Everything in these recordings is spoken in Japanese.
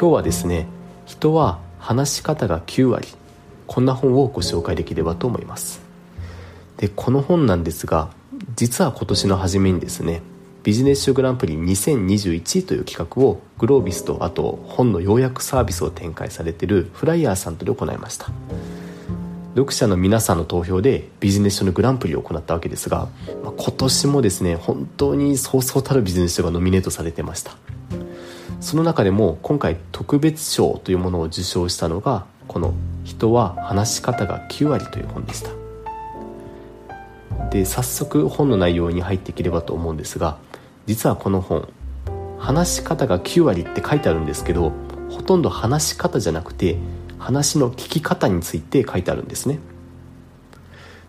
今日はですね、人は話し方が9割、こんな本をご紹介できればと思います。で、この本なんですが、実は今年の初めにですね、ビジネス書グランプリ2021という企画をグロービスと、あと本の要約サービスを展開されているフライヤーさんとで行いました。読者の皆さんの投票でビジネス書のグランプリを行ったわけですが、今年もですね、本当にそうそうたるビジネス書がノミネートされてました。その中でも今回特別賞というものを受賞したのが、この人は話し方が9割という本でした。で、早速本の内容に入っていければと思うんですが、実はこの本、話し方が9割って書いてあるんですけど、ほとんど話し方じゃなくて話の聞き方について書いてあるんですね。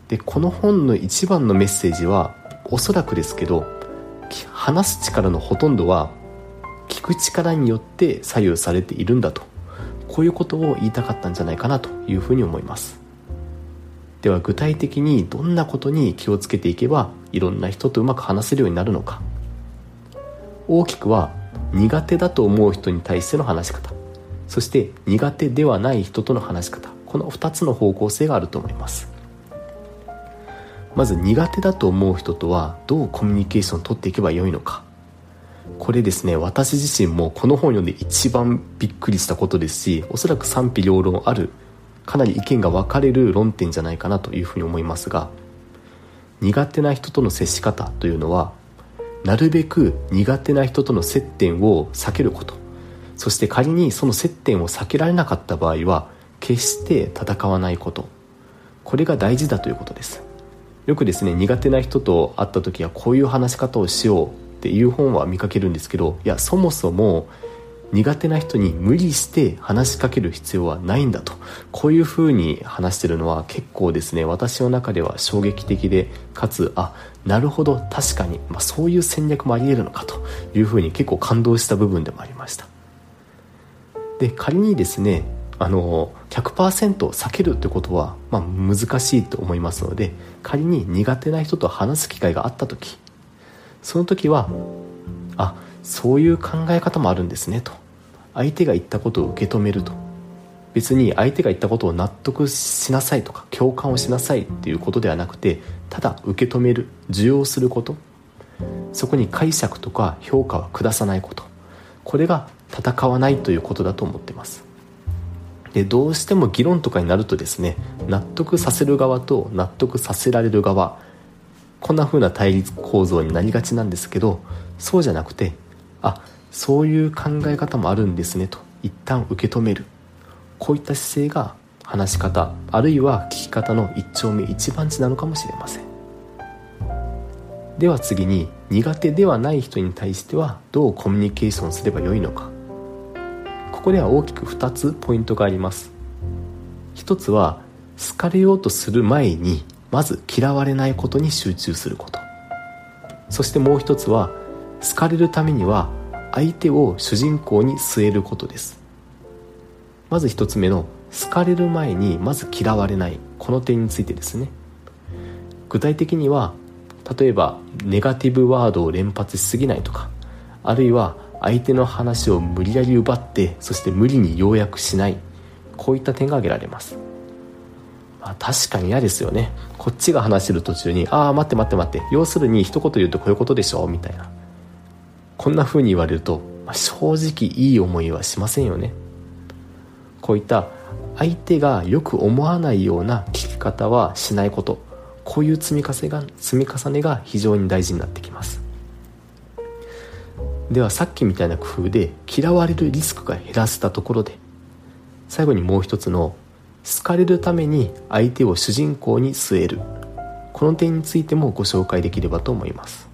で、この本の一番のメッセージは、おそらくですけど、話す力のほとんどは聞く力によって左右されているんだと、こういうことを言いたかったんじゃないかなというふうに思います。では具体的にどんなことに気をつけていけばいろんな人とうまく話せるようになるのか。大きくは苦手だと思う人に対しての話し方、そして苦手ではない人との話し方、この2つの方向性があると思います。まず苦手だと思う人とはどうコミュニケーションを取っていけばよいのか。これですね、私自身もこの本を読んで一番びっくりしたことですし、おそらく賛否両論ある、かなり意見が分かれる論点じゃないかなというふうに思いますが、苦手な人との接し方というのは、なるべく苦手な人との接点を避けること、そして仮にその接点を避けられなかった場合は決して戦わないこと、これが大事だということです。よくですね、苦手な人と会った時はこういう話し方をしようっていう本は見かけるんですけど、いや、そもそも苦手な人に無理して話しかける必要はないんだと、こういうふうに話してるのは結構ですね、私の中では衝撃的で、かつ、あ、なるほど、確かに、そういう戦略もあり得るのかというふうに結構感動した部分でもありました。で、仮にですね、100% 避けるということは、難しいと思いますので、仮に苦手な人と話す機会があったとき、その時は、あ、そういう考え方もあるんですねと、相手が言ったことを受け止めると、別に相手が言ったことを納得しなさいとか共感をしなさいっていうことではなくて、ただ受け止める、受容すること、そこに解釈とか評価は下さないこと、これが戦わないということだと思ってます。で、どうしても議論とかになるとですね、納得させる側と納得させられる側、こんな風な対立構造になりがちなんですけど、そうじゃなくて、あ、そういう考え方もあるんですねと一旦受け止める、こういった姿勢が話し方、あるいは聞き方の一丁目一番地なのかもしれません。では次に、苦手ではない人に対してはどうコミュニケーションすればよいのか。ここでは大きく2つポイントがあります。一つは、好かれようとする前にまず嫌われないことに集中すること、そしてもう一つは、好かれるためには相手を主人公に据えることです。まず一つ目の、好かれる前にまず嫌われない、この点についてですね、具体的には、例えばネガティブワードを連発しすぎないとか、あるいは相手の話を無理やり奪って、そして無理に要約しない、こういった点が挙げられます。確かに嫌ですよね。こっちが話してる途中に、ああ、待って、要するに一言言うとこういうことでしょみたいな、こんな風に言われると、正直いい思いはしませんよね。こういった相手がよく思わないような聞き方はしないこと、こういう積み重ねが非常に大事になってきます。では、さっきみたいな工夫で嫌われるリスクが減らせたところで、最後にもう一つの、好かれるために相手を主人公に据える、この点についてもご紹介できればと思います。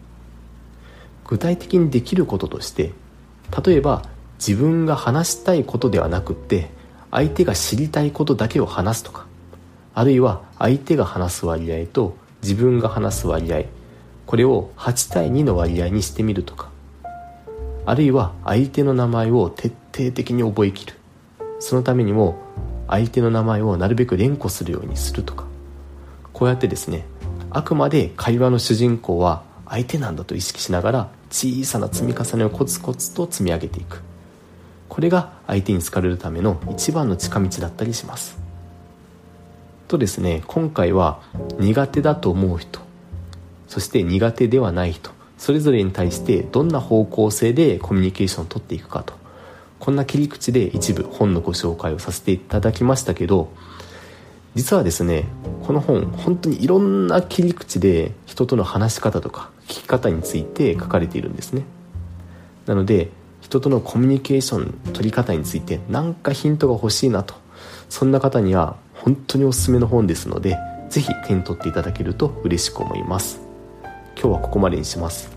具体的にできることとして、例えば自分が話したいことではなくって相手が知りたいことだけを話すとか、あるいは相手が話す割合と自分が話す割合、これを8対2の割合にしてみるとか、あるいは相手の名前を徹底的に覚えきる、そのためにも相手の名前をなるべく連呼するようにするとか、こうやってですね、あくまで会話の主人公は相手なんだと意識しながら、小さな積み重ねをコツコツと積み上げていく、これが相手に好かれるための一番の近道だったりしますとですね、今回は苦手だと思う人、そして苦手ではない人、それぞれに対してどんな方向性でコミュニケーションを取っていくかと、こんな切り口で一部本のご紹介をさせていただきましたけど、実はですね、この本本当にいろんな切り口で人との話し方とか聞き方について書かれているんですね。なので人とのコミュニケーション取り方について何かヒントが欲しいなと、そんな方には本当におすすめの本ですので、ぜひ手に取っていただけると嬉しく思います。今日はここまでにします。